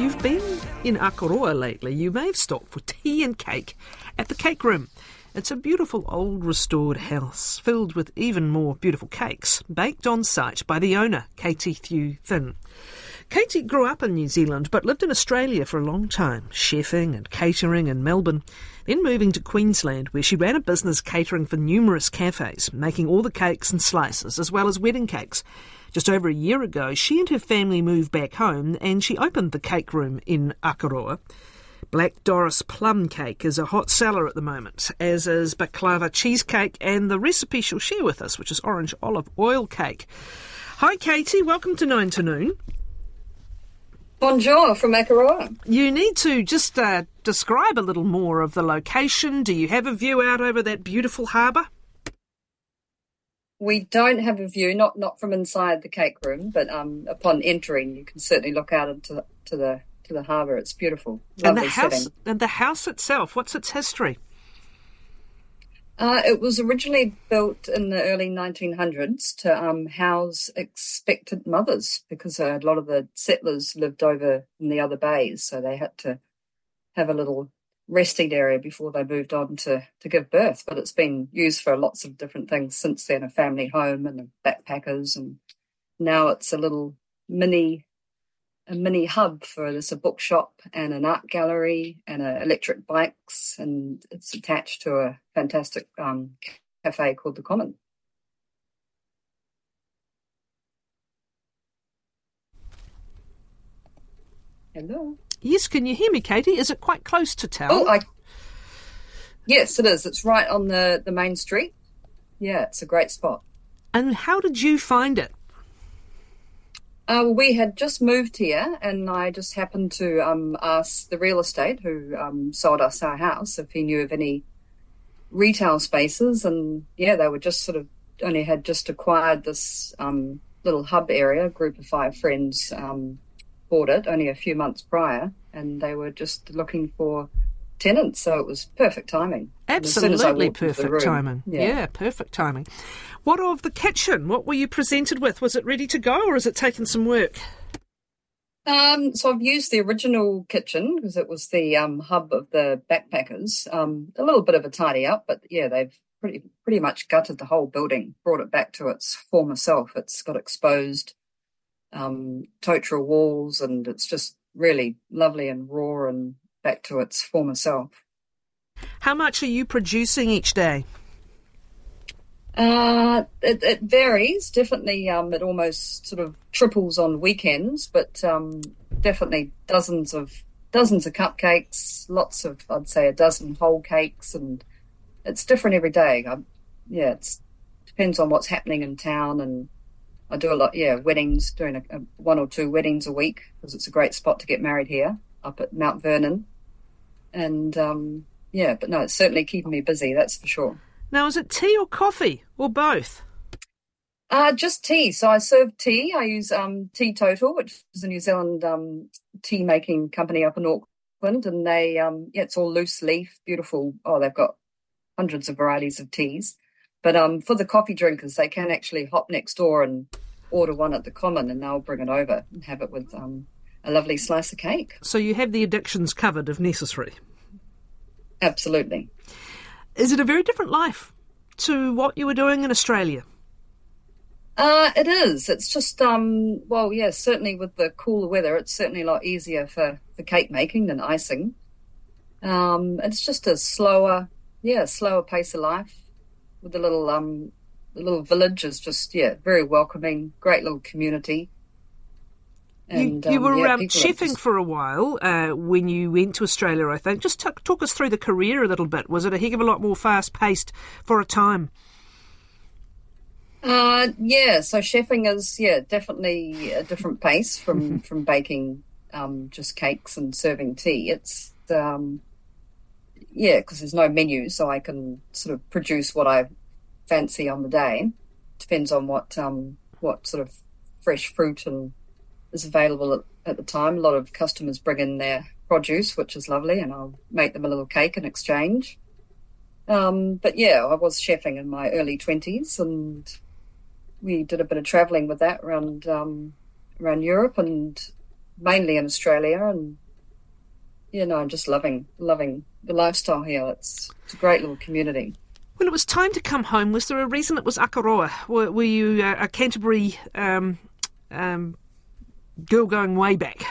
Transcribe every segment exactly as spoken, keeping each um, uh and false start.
you've been in Akaroa lately, you may have stopped for tea and cake at the Cake Room. It's a beautiful old restored house filled with even more beautiful cakes baked on site by the owner, Katey Thew-Thin. Katey grew up in New Zealand but lived in Australia for a long time, chefing and catering in Melbourne, then moving to Queensland where she ran a business catering for numerous cafes, making all the cakes and slices as well as wedding cakes. Just over a year ago, she and her family moved back home and she opened the Cake Room in Akaroa. Black Doris plum cake is a hot seller at the moment, as is baklava cheesecake and the recipe she'll share with us, which is orange olive oil cake. Hi Katey, welcome to Nine to Noon. Bonjour from Akaroa. You need to just uh, describe a little more of the location. Do you have a view out over that beautiful harbour? We don't have a view, not not from inside the Cake Room, but um, upon entering you can certainly look out into to the the harbour. It's beautiful. And the house setting. And the house itself, what's its history? Uh, it was originally built in the early nineteen hundreds to um, house expectant mothers because a lot of the settlers lived over in the other bays, so they had to have a little resting area before they moved on to, to give birth. But it's been used for lots of different things since then, a family home and backpackers, and now it's a little mini a mini hub for there's a bookshop and an art gallery and a electric bikes, and it's attached to a fantastic um, cafe called The Common. Hello? Yes, can you hear me, Katey? Is it quite close to town? Oh, I... Yes, it is. It's right on the, the main street. Yeah, it's a great spot. And how did you find it? Uh, we had just moved here and I just happened to um, ask the real estate who um, sold us our house if he knew of any retail spaces, and yeah, they were just sort of only had just acquired this um, little hub area. A group of five friends um, bought it only a few months prior and they were just looking for tenants, so it was perfect timing. Absolutely perfect room, timing. Yeah. yeah, perfect timing. What of the kitchen? What were you presented with? Was it ready to go or has it taken some work? Um, so I've used the original kitchen because it was the um, hub of the backpackers. Um, a little bit of a tidy up, but yeah, they've pretty pretty much gutted the whole building, brought it back to its former self. It's got exposed um, totara walls and it's just really lovely and raw and back to its former self. How much are you producing each day? Uh, it, it varies, definitely. Um, it almost sort of triples on weekends, but um, definitely dozens of dozens of cupcakes, lots of, I'd say, a dozen whole cakes, and it's different every day. I, yeah, it depends on what's happening in town, and I do a lot, yeah, weddings, doing a, a, one or two weddings a week because it's a great spot to get married here up at Mount Vernon. And um, yeah, but no, it's certainly keeping me busy, that's for sure. Now, is it tea or coffee or both? Uh, just tea. So I serve tea. I use um, Tea Total, which is a New Zealand um, tea-making company up in Auckland, and they um, yeah, it's all loose leaf, beautiful. Oh, they've got hundreds of varieties of teas. But um, for the coffee drinkers, they can actually hop next door and order one at the Common, and they'll bring it over and have it with um, a lovely slice of cake. So you have the addictions covered if necessary. Absolutely. Is it a very different life to what you were doing in Australia? Uh, it is. It's just, um, well, yeah, certainly with the cooler weather, it's certainly a lot easier for, for cake making than icing. Um, it's just a slower, yeah, slower pace of life. With the little, um, the little village is just, yeah, very welcoming, great little community. And, you, you um, were yeah, um, chefing just... for a while uh, when you went to Australia, I think. Just t- talk us through the career a little bit. Was it a heck of a lot more fast-paced for a time? Uh, yeah, so chefing is, yeah, definitely a different pace from, from baking um, just cakes and serving tea. It's, um, yeah, because there's no menu, so I can sort of produce what I fancy on the day. Depends on what um, what sort of fresh fruit and is available at the time. A lot of customers bring in their produce, which is lovely, and I'll make them a little cake in exchange. Um, but, yeah, I was chefing in my early twenties, and we did a bit of travelling with that around um, around Europe, and mainly in Australia, and you know, I'm just loving loving the lifestyle here. It's, it's a great little community. Well, it was time to come home. Was there a reason it was Akaroa? Were, were you uh, a Canterbury um, um, girl going way back?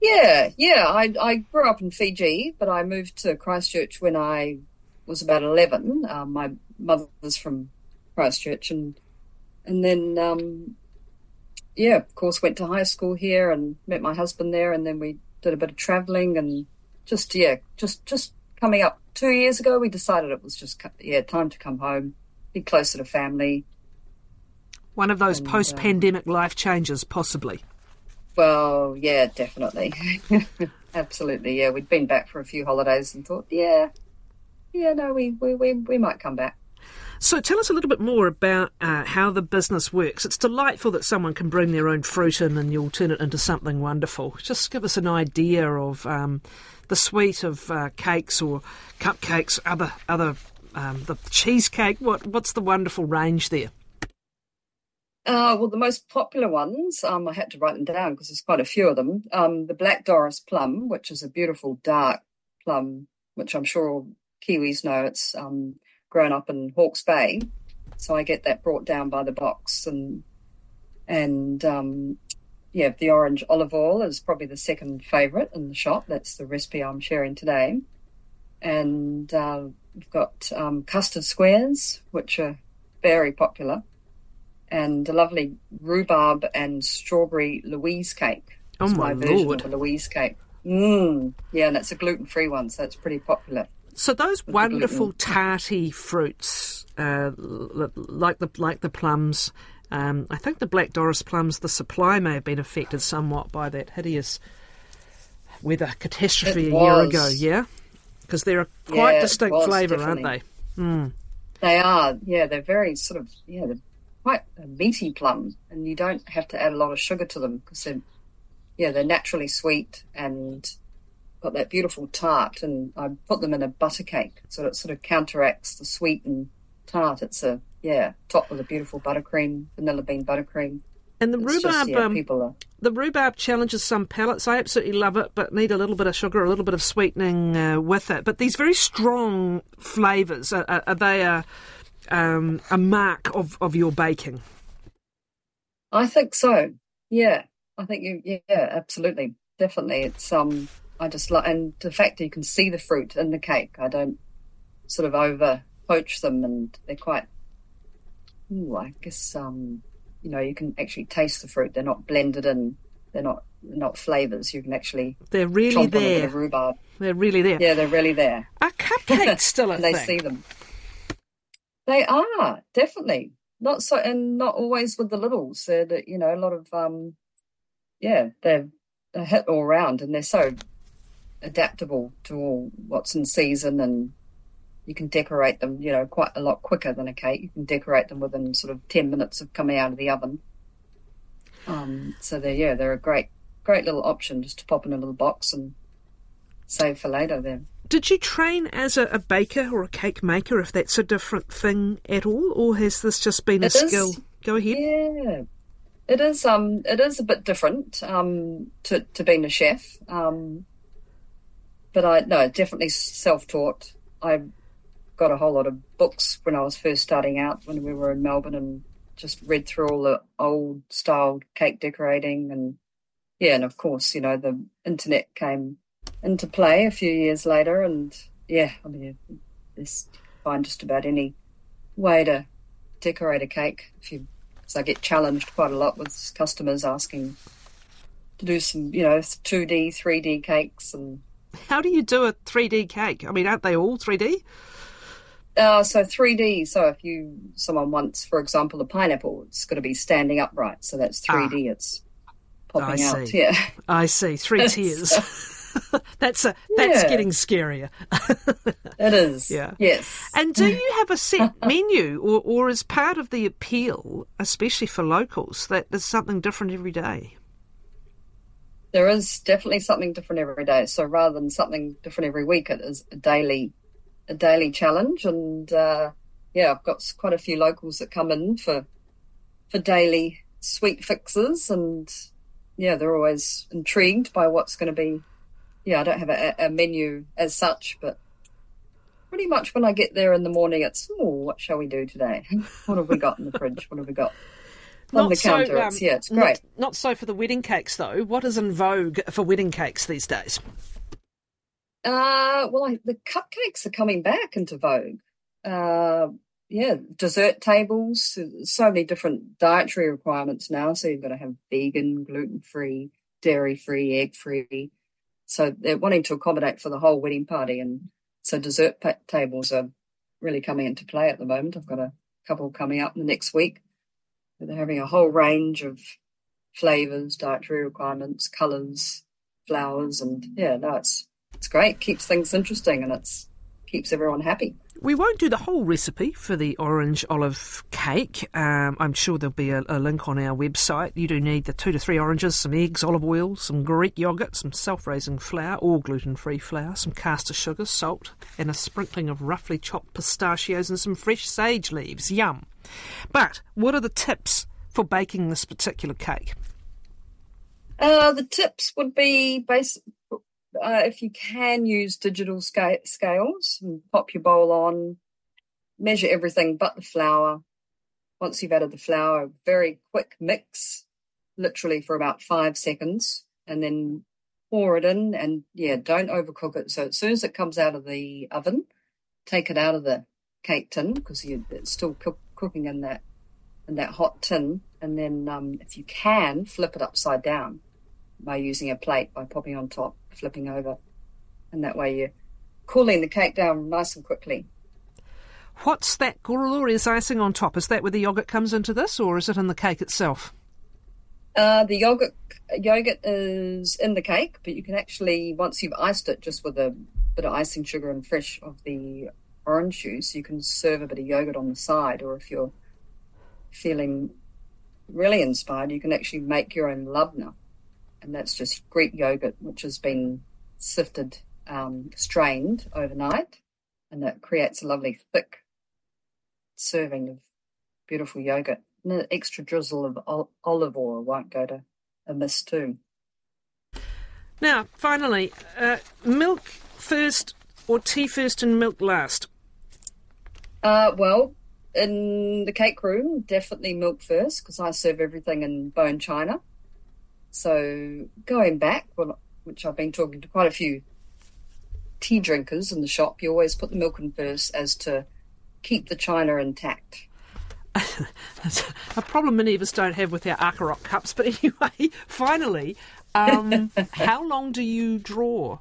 Yeah, yeah. I, I grew up in Fiji, but I moved to Christchurch when I was about eleven. Uh, my mother was from Christchurch, and and then um, yeah, of course, went to high school here and met my husband there, and then we did a bit of travelling and just yeah, just just coming up two years ago, we decided it was just yeah, time to come home, be closer to family. One of those and, post-pandemic uh, life changes, possibly. Well, yeah, definitely. Absolutely, yeah. We'd been back for a few holidays and thought, yeah, yeah, no, we, we, we, we might come back. So tell us a little bit more about uh, how the business works. It's delightful that someone can bring their own fruit in and you'll turn it into something wonderful. Just give us an idea of um, the suite of uh, cakes or cupcakes, other other um, the cheesecake. What What's the wonderful range there? Uh, well, the most popular ones, um, I had to write them down because there's quite a few of them. Um, the Black Doris plum, which is a beautiful dark plum, which I'm sure all Kiwis know. It's um, grown up in Hawke's Bay, so I get that brought down by the box. And and um, yeah, the orange olive oil is probably the second favourite in the shop. That's the recipe I'm sharing today. And uh, we've got um, custard squares, which are very popular. And a lovely rhubarb and strawberry Louise cake. That's oh my, my version Lord. Of a Louise cake. Mm. Yeah, and it's a gluten-free one, so it's pretty popular. So those wonderful tarty fruits, uh, like the like the plums. Um, I think the Black Doris plums, the supply may have been affected somewhat by that hideous weather catastrophe it a was. year ago. Yeah, because they're a quite yeah, distinct was, flavour, definitely. aren't they? Mm. They are. Yeah, they're very sort of yeah. quite a meaty plum, and you don't have to add a lot of sugar to them because they're, yeah, they're naturally sweet and got that beautiful tart, and I put them in a butter cake so it sort of counteracts the sweet and tart. It's a, yeah, topped with a beautiful buttercream, vanilla bean buttercream. And the it's rhubarb, just, yeah, um, people are... the rhubarb challenges some palates. I absolutely love it, but need a little bit of sugar, a little bit of sweetening uh, with it. But these very strong flavours, are, are, are they... Uh, Um, a mark of, of your baking? I think so. Yeah, I think you. Yeah, absolutely, definitely. It's um, I just like, and the fact that you can see the fruit in the cake. I don't sort of over poach them, and they're quite. Ooh, I guess um, you know, you can actually taste the fruit. They're not blended in. They're not they're not flavours. You can actually. They're really there. On a bit of rhubarb. They're really there. Yeah, they're really there. Are cupcakes still a thing? They see them. They are, definitely. Not so, and not always with the littles. They're, you know, a lot of, um, yeah, they're a hit all round, and they're so adaptable to all what's in season, and you can decorate them, you know, quite a lot quicker than a cake. You can decorate them within sort of ten minutes of coming out of the oven. Um, so, they're yeah, they're a great, great little option just to pop in a little box and save for later then. Did you train as a, a baker or a cake maker, if that's a different thing at all, or has this just been a it skill? Is, Go ahead. Yeah, it is. Um, it is a bit different um, to to being a chef. Um, but I no, definitely self-taught. I got a whole lot of books when I was first starting out when we were in Melbourne, and just read through all the old-style cake decorating, and yeah, and of course, you know, the internet came into play a few years later, and yeah, I mean, you find just about any way to decorate a cake. If you, so I get challenged quite a lot with customers asking to do some, you know, two D, three D cakes. And how do you do a three D cake? I mean, aren't they all three D? Uh, so three D. So if you someone wants, for example, a pineapple, it's going to be standing upright. So that's three D. Ah, it's popping I out. See. Yeah, I see. Three tiers. that's a that's yeah. Getting scarier. It is. Yeah. Yes. And do you have a set menu, or or is part of the appeal, especially for locals, that there's something different every day? There is definitely something different every day. So rather than something different every week, it is a daily a daily challenge. And uh, yeah, I've got quite a few locals that come in for for daily sweet fixes, and yeah, they're always intrigued by what's going to be. Yeah, I don't have a, a menu as such, but pretty much when I get there in the morning, it's, oh, what shall we do today? What have we got in the fridge? What have we got on not the so, counter? Um, it's, yeah, it's great. Not, not so for the wedding cakes, though. What is in vogue for wedding cakes these days? Uh, well, I, the cupcakes are coming back into vogue. Uh, yeah, dessert tables, so many different dietary requirements now. So you've got to have vegan, gluten-free, dairy-free, egg-free. So they're wanting to accommodate for the whole wedding party, and so dessert pa- tables are really coming into play at the moment. I've got a couple coming up in the next week. They're having a whole range of flavours, dietary requirements, colours, flowers, and, yeah, no, it's... It's great. Keeps things interesting, and it's keeps everyone happy. We won't do the whole recipe for the orange olive cake. Um, I'm sure there'll be a, a link on our website. You do need the two to three oranges, some eggs, olive oil, some Greek yoghurt, some self-raising flour, all gluten-free flour, some caster sugar, salt, and a sprinkling of roughly chopped pistachios and some fresh sage leaves. Yum. But what are the tips for baking this particular cake? Uh, the tips would be basically... Uh, if you can use digital sca- scales and pop your bowl on, measure everything but the flour. Once you've added the flour, a very quick mix, literally for about five seconds, and then pour it in. And, yeah, don't overcook it. So as soon as it comes out of the oven, take it out of the cake tin, because you, it's still cook, cooking in that in that hot tin. And then um, if you can, flip it upside down by using a plate, by popping on top, flipping over, and that way you're cooling the cake down nice and quickly. What's that glorious icing on top? Is that where the yogurt comes into this, or is it in the cake itself? Uh, the yogurt yogurt is in the cake, but you can actually, once you've iced it, just with a bit of icing sugar and fresh of the orange juice, you can serve a bit of yogurt on the side, or if you're feeling really inspired, you can actually make your own labneh. And that's just Greek yogurt, which has been sifted, um, strained overnight, and that creates a lovely thick serving of beautiful yogurt. And an extra drizzle of ol- olive oil won't go to amiss too. Now, finally, uh, milk first or tea first and milk last? Uh, well, in the cake room, definitely milk first, because I serve everything in bone china. So going back, well, which I've been talking to quite a few tea drinkers in the shop, you always put the milk in first as to keep the china intact. A problem many of us don't have with our Akaroa cups. But anyway, finally, um, how long do you draw,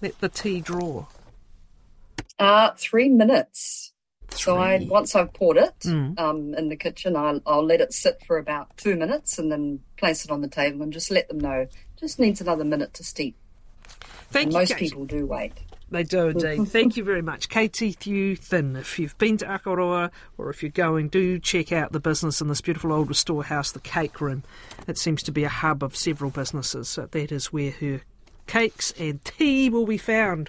let the tea draw? Uh, three minutes. Three. So I, once I've poured it mm. um, in the kitchen, I'll, I'll let it sit for about two minutes and then place it on the table and just let them know. Just needs another minute to steep. Thank and you, most Kate. People do wait. They do indeed. Thank you very much, Katey Thew-Thin. If you've been to Akaroa, or if you're going, do check out the business in this beautiful old restore house, The Cake Room. It seems to be a hub of several businesses. So that is where her cakes and tea will be found.